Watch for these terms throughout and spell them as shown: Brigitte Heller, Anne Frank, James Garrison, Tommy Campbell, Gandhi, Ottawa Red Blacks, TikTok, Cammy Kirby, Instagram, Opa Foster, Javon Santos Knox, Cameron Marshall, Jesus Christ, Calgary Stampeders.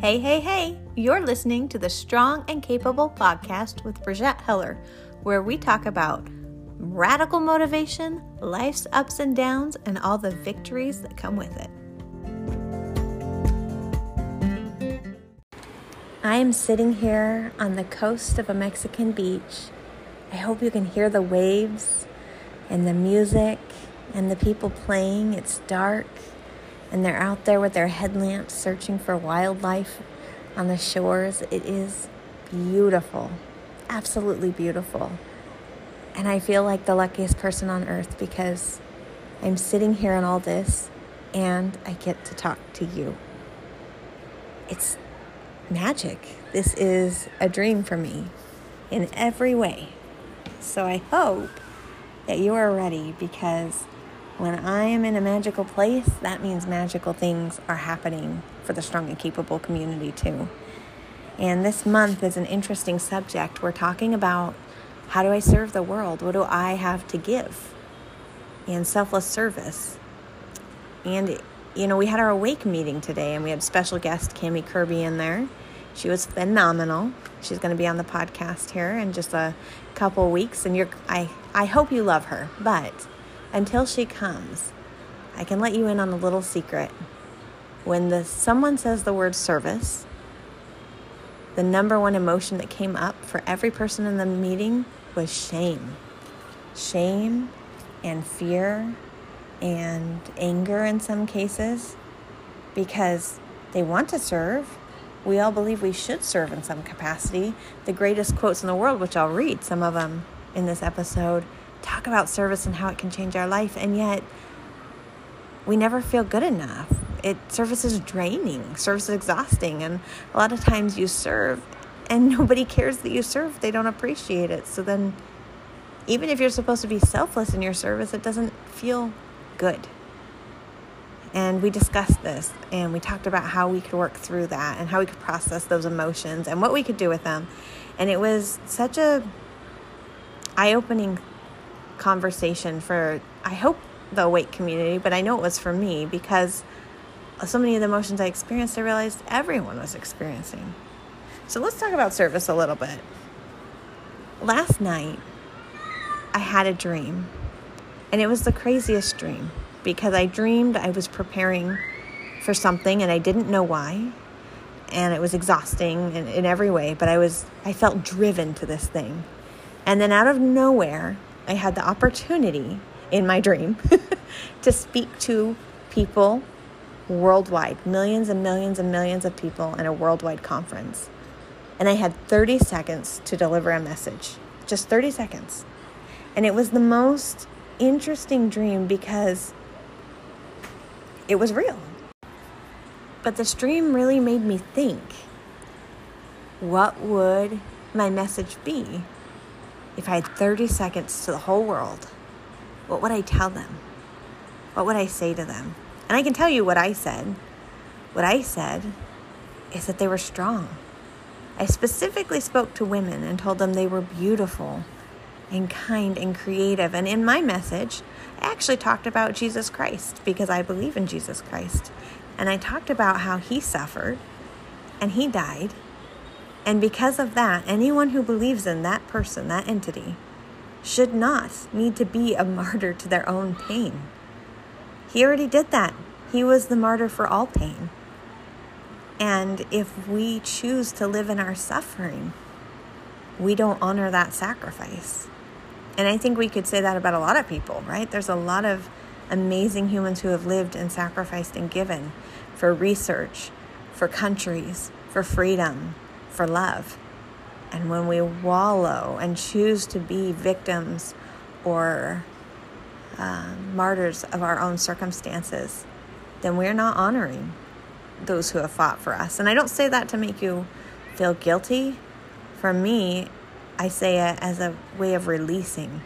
Hey, hey, hey! You're listening to the Strong and Capable podcast with Brigitte Heller, where we talk about radical motivation, life's ups and downs, and all the victories that come with it. I am sitting here on the coast of a Mexican beach. I hope you can hear the waves and the music and the people playing. It's dark. And they're out there with their headlamps searching for wildlife on the shores. It is beautiful, absolutely beautiful. And I feel like the luckiest person on earth because I'm sitting here in all this and I get to talk to you. It's magic. This is a dream for me in every way. So I hope that you are ready, because when I am in a magical place, that means magical things are happening for the Strong and Capable community too. And this month is an interesting subject. We're talking about, how do I serve the world? What do I have to give? And selfless service. And, you know, we had our Awake meeting today, and we had special guest Cammy Kirby in there. She was phenomenal. She's going to be on the podcast here in just a couple weeks. And I hope you love her, but until she comes, I can let you in on a little secret. When someone says the word service, the number one emotion that came up for every person in the meeting was shame. Shame and fear and anger in some cases, because they want to serve. We all believe we should serve in some capacity. The greatest quotes in the world, which I'll read some of them in this episode, talk about service and how it can change our life, and yet we never feel good enough. Service is draining, service is exhausting, and a lot of times you serve and nobody cares that you serve. They don't appreciate it. So then even if you're supposed to be selfless in your service, it doesn't feel good. And we discussed this, and we talked about how we could work through that and how we could process those emotions and what we could do with them. And it was such a eye-opening conversation for, I hope, the Awake community, but I know it was for me, because so many of the emotions I experienced, I realized everyone was experiencing. So let's talk about service a little bit. Last night, I had a dream, and it was the craziest dream, because I dreamed I was preparing for something, and I didn't know why, and it was exhausting in every way, but I felt driven to this thing. And then out of nowhere, I had the opportunity in my dream to speak to people worldwide, millions and millions and millions of people in a worldwide conference. And I had 30 seconds to deliver a message, just 30 seconds. And it was the most interesting dream because it was real. But this dream really made me think, what would my message be? If I had 30 seconds to the whole world, what would I tell them? What would I say to them? And I can tell you what I said. What I said is that they were strong. I specifically spoke to women and told them they were beautiful and kind and creative. And in my message, I actually talked about Jesus Christ, because I believe in Jesus Christ. And I talked about how he suffered and he died. And because of that, anyone who believes in that person, that entity, should not need to be a martyr to their own pain. He already did that. He was the martyr for all pain. And if we choose to live in our suffering, we don't honor that sacrifice. And I think we could say that about a lot of people, right? There's a lot of amazing humans who have lived and sacrificed and given for research, for countries, for freedom, for love. And when we wallow and choose to be victims or martyrs of our own circumstances, then we're not honoring those who have fought for us. And I don't say that to make you feel guilty. For me, I say it as a way of releasing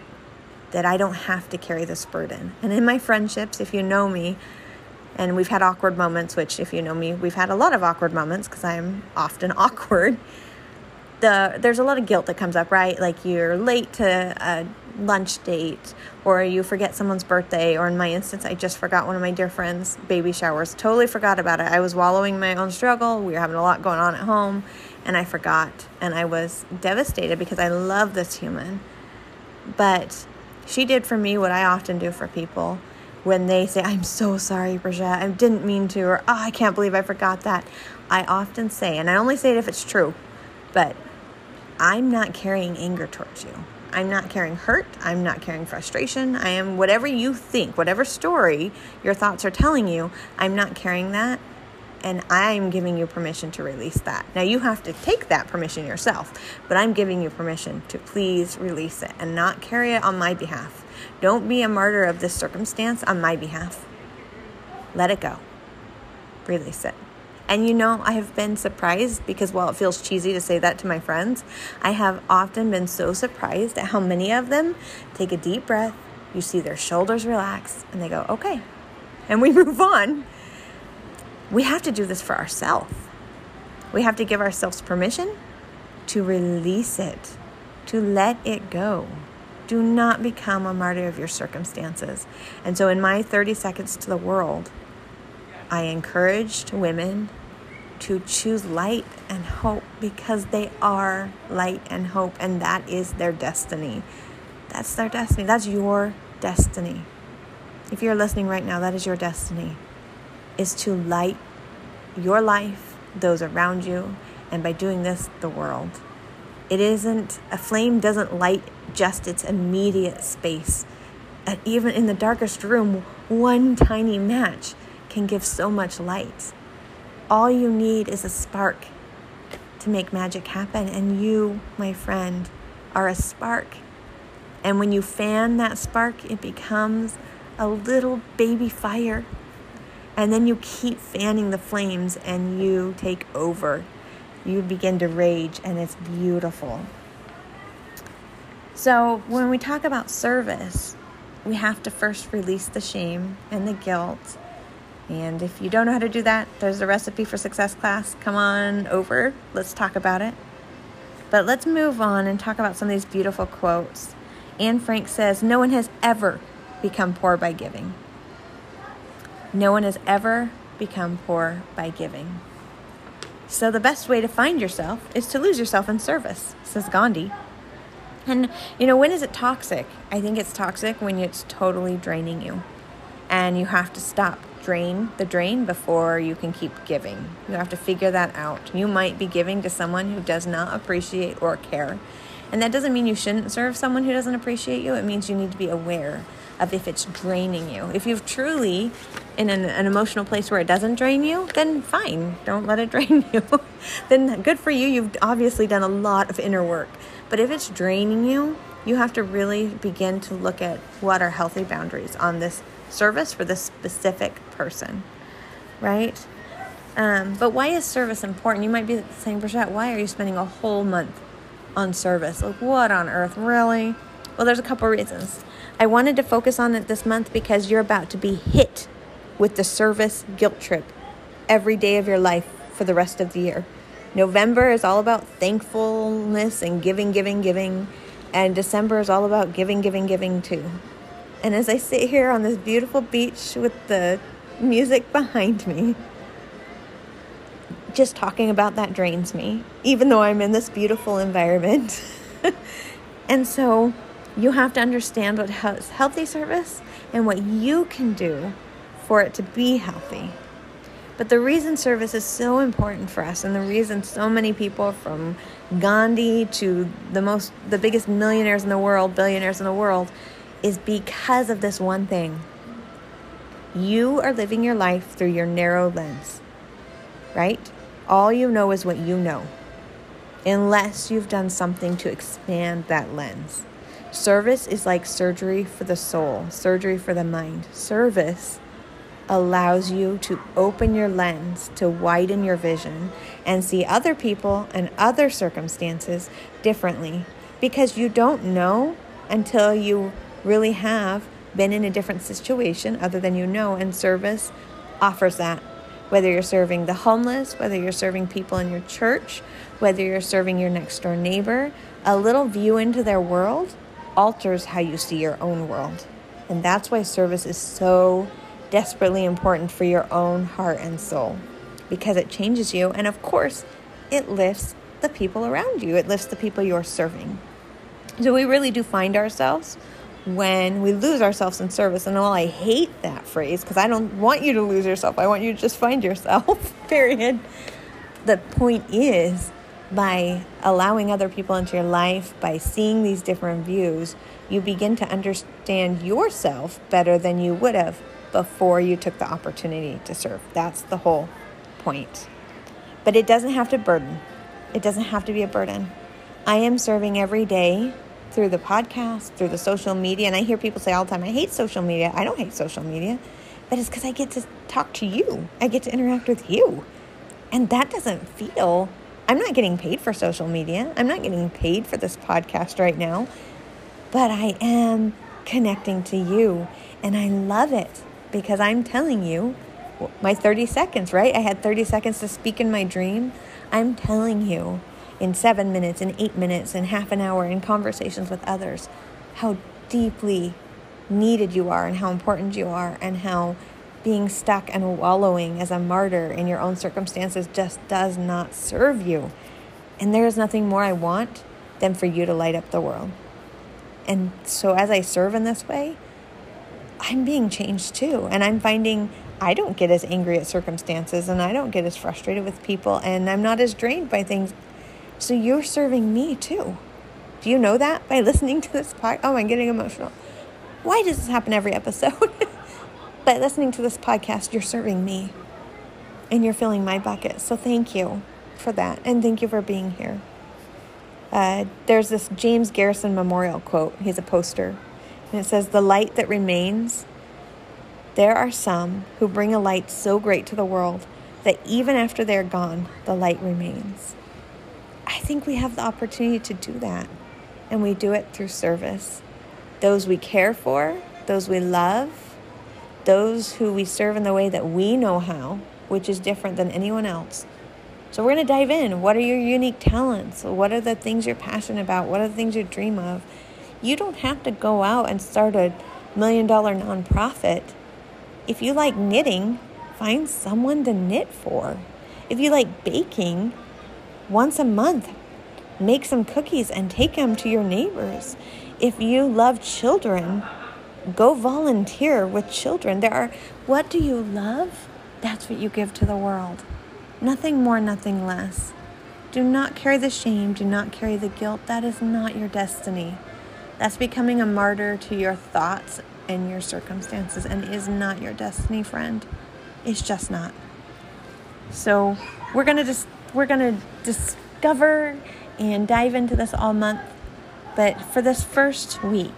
that I don't have to carry this burden. And in my friendships, if you know me, and we've had awkward moments, which if you know me, we've had a lot of awkward moments because I'm often awkward. There's a lot of guilt that comes up, right? Like you're late to a lunch date, or you forget someone's birthday, or in my instance, I just forgot one of my dear friends' baby showers. Totally forgot about it. I was wallowing in my own struggle. We were having a lot going on at home, and I forgot. And I was devastated because I love this human. But she did for me what I often do for people when they say, I'm so sorry, Brigitte, I didn't mean to, or, oh, I can't believe I forgot that. I often say, and I only say it if it's true, but I'm not carrying anger towards you. I'm not carrying hurt. I'm not carrying frustration. I am whatever you think, whatever story your thoughts are telling you, I'm not carrying that. And I'm giving you permission to release that. Now, you have to take that permission yourself, but I'm giving you permission to please release it and not carry it on my behalf. Don't be a martyr of this circumstance on my behalf. Let it go. Release it. And you know, I have been surprised because while it feels cheesy to say that to my friends, I have often been so surprised at how many of them take a deep breath, you see their shoulders relax, and they go, okay, and we move on. We have to do this for ourselves. We have to give ourselves permission to release it, to let it go. Do not become a martyr of your circumstances. And so in my 30 seconds to the world, I encouraged women to choose light and hope because they are light and hope, and that is their destiny. That's their destiny. That's your destiny. If you're listening right now, that is your destiny. Is to light your life, those around you, and by doing this, the world. It isn't, a flame doesn't light just its immediate space. And even in the darkest room, one tiny match can give so much light. All you need is a spark to make magic happen, and you, my friend, are a spark. And when you fan that spark, it becomes a little baby fire. And then you keep fanning the flames and you take over. You begin to rage, and it's beautiful. So when we talk about service, we have to first release the shame and the guilt. And if you don't know how to do that, there's a recipe for success class. Come on over. Let's talk about it. But let's move on and talk about some of these beautiful quotes. Anne Frank says, no one has ever become poor by giving. No one has ever become poor by giving. So the best way to find yourself is to lose yourself in service, says Gandhi. And, you know, when is it toxic? I think it's toxic when it's totally draining you. And you have to stop the drain before you can keep giving. You have to figure that out. You might be giving to someone who does not appreciate or care. And that doesn't mean you shouldn't serve someone who doesn't appreciate you. It means you need to be aware of if it's draining you. If you've truly in an emotional place where it doesn't drain you, then fine, don't let it drain you. Then good for you, you've obviously done a lot of inner work. But if it's draining you, you have to really begin to look at what are healthy boundaries on this service for this specific person, right? But why is service important? You might be saying, Brigitte, why are you spending a whole month on service? Like, what on earth, really? Well, there's a couple reasons. I wanted to focus on it this month because you're about to be hit with the service guilt trip every day of your life for the rest of the year. November is all about thankfulness and giving. And December is all about giving too. And as I sit here on this beautiful beach with the music behind me, just talking about that drains me, even though I'm in this beautiful environment. And so you have to understand what healthy service and what you can do for it to be healthy. But the reason service is so important for us, and the reason so many people from Gandhi to the biggest millionaires in the world, billionaires in the world, is because of this one thing. You are living your life through your narrow lens, right? All you know is what you know, unless you've done something to expand that lens. Service is like surgery for the soul, surgery for the mind. Service allows you to open your lens, to widen your vision, and see other people and other circumstances differently, because you don't know until you really have been in a different situation other than you know, and service offers that. Whether you're serving the homeless, whether you're serving people in your church, whether you're serving your next door neighbor, a little view into their world alters how you see your own world. And that's why service is so desperately important for your own heart and soul, because it changes you. And of course, it lifts the people around you. It lifts the people you're serving. So we really do find ourselves when we lose ourselves in service. And while I hate that phrase, because I don't want you to lose yourself, I want you to just find yourself, period. The point is, by allowing other people into your life, by seeing these different views, you begin to understand yourself better than you would have before you took the opportunity to serve. That's the whole point. But it doesn't have to burden. It doesn't have to be a burden. I am serving every day through the podcast, through the social media. And I hear people say all the time, I hate social media. I don't hate social media, but it's because I get to talk to you. I get to interact with you. And that doesn't feel, I'm not getting paid for social media. I'm not getting paid for this podcast right now, but I am connecting to you. And I love it because I'm telling you my 30 seconds, right? I had 30 seconds to speak in my dream. I'm telling you in 7 minutes, in 8 minutes, in half an hour, in conversations with others, how deeply needed you are and how important you are and how being stuck and wallowing as a martyr in your own circumstances just does not serve you. And there is nothing more I want than for you to light up the world. And so as I serve in this way, I'm being changed too. And I'm finding I don't get as angry at circumstances and I don't get as frustrated with people and I'm not as drained by things. So you're serving me too. Do you know that by listening to this podcast? Oh, I'm getting emotional. Why does this happen every episode? By listening to this podcast, you're serving me and you're filling my bucket. So thank you for that. And thank you for being here. There's this James Garrison memorial quote. He's a poster. And it says, "The light that remains, there are some who bring a light so great to the world that even after they're gone, the light remains." I think we have the opportunity to do that. And we do it through service. Those we care for, those we love, those who we serve in the way that we know how, which is different than anyone else. So we're going to dive in. What are your unique talents? What are the things you're passionate about? What are the things you dream of? You don't have to go out and start a $1 million nonprofit. If you like knitting, find someone to knit for. If you like baking, once a month, make some cookies and take them to your neighbors. If you love children, go volunteer with children. What do you love? That's what you give to the world. Nothing more, nothing less. Do not carry the shame. Do not carry the guilt. That is not your destiny. That's becoming a martyr to your thoughts and your circumstances and is not your destiny, friend. It's just not. So we're going to discover and dive into this all month. But for this first week,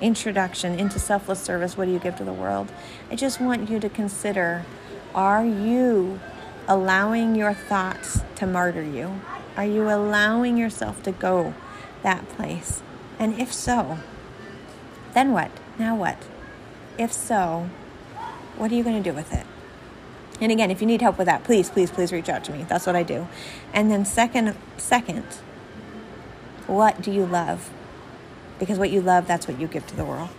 introduction into selfless service, what do you give to the world? I just want you to consider, are you allowing your thoughts to martyr you? Are you allowing yourself to go that place? And if so, then what? Now what? If so, what are you going to do with it? And again, if you need help with that, please reach out to me. That's what I do. And then second, what do you love? Because what you love, that's what you give to the world.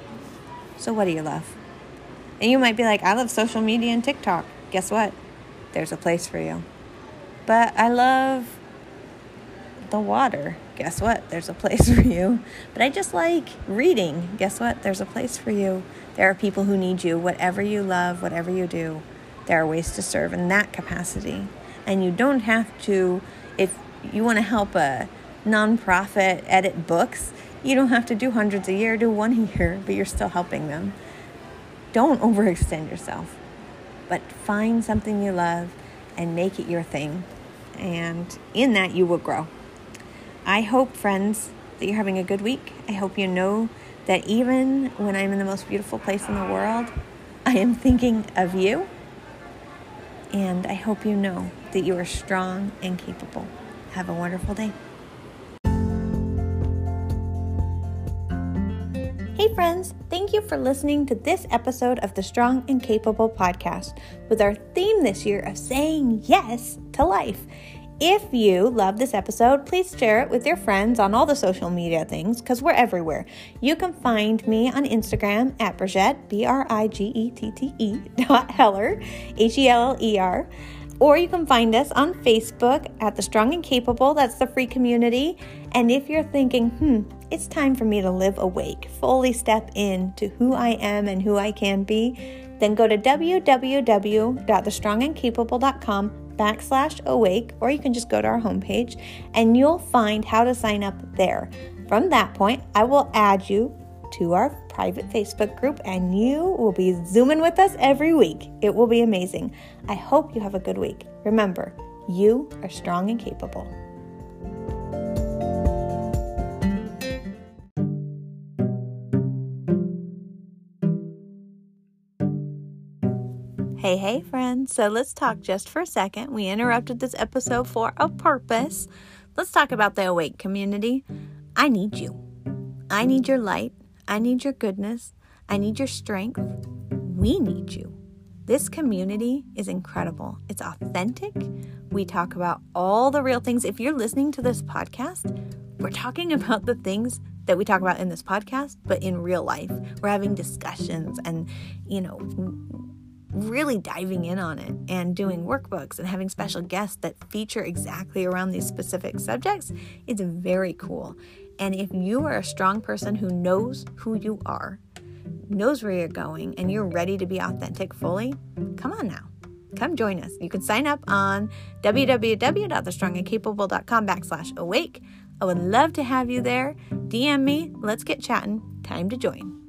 So what do you love? And you might be like, I love social media and TikTok. Guess what? There's a place for you. But I love the water. Guess what? There's a place for you. But I just like reading. Guess what? There's a place for you. There are people who need you. Whatever you love, whatever you do, there are ways to serve in that capacity. And you don't have to, if you want to help a nonprofit edit books, you don't have to do hundreds a year, do one a year, but you're still helping them. Don't overextend yourself, but find something you love and make it your thing. And in that, you will grow. I hope, friends, that you're having a good week. I hope you know that even when I'm in the most beautiful place in the world, I am thinking of you. And I hope you know that you are strong and capable. Have a wonderful day. Hey friends, thank you for listening to this episode of the Strong and Capable podcast with our theme this year of saying yes to life. If you love this episode, please share it with your friends on all the social media things, because we're everywhere. You can find me on Instagram at Brigitte, BRIGETTE.Heller, HELLER. Or you can find us on Facebook at The Strong and Capable. That's the free community. And if you're thinking, it's time for me to live awake, fully step into who I am and who I can be, then go to www.thestrongandcapable.com/awake, or you can just go to our homepage and you'll find how to sign up there. From that point, I will add you to our private Facebook group, and you will be Zooming with us every week. It will be amazing. I hope you have a good week. Remember, you are strong and capable. Hey friends, so let's talk just for a second. We interrupted this episode for a purpose. Let's talk about the awake community. I need you. I need your light. I need your goodness. I need your strength. We need you. This community is incredible. It's authentic. We talk about all the real things. If you're listening to this podcast, we're talking about the things that we talk about in this podcast, but in real life. We're having discussions and, really diving in on it and doing workbooks and having special guests that feature exactly around these specific subjects. It's very cool. And if you are a strong person who knows who you are, knows where you're going, and you're ready to be authentic fully, come on now. Come join us. You can sign up on www.thestrongandcapable.com/awake. I would love to have you there. DM me. Let's get chatting. Time to join.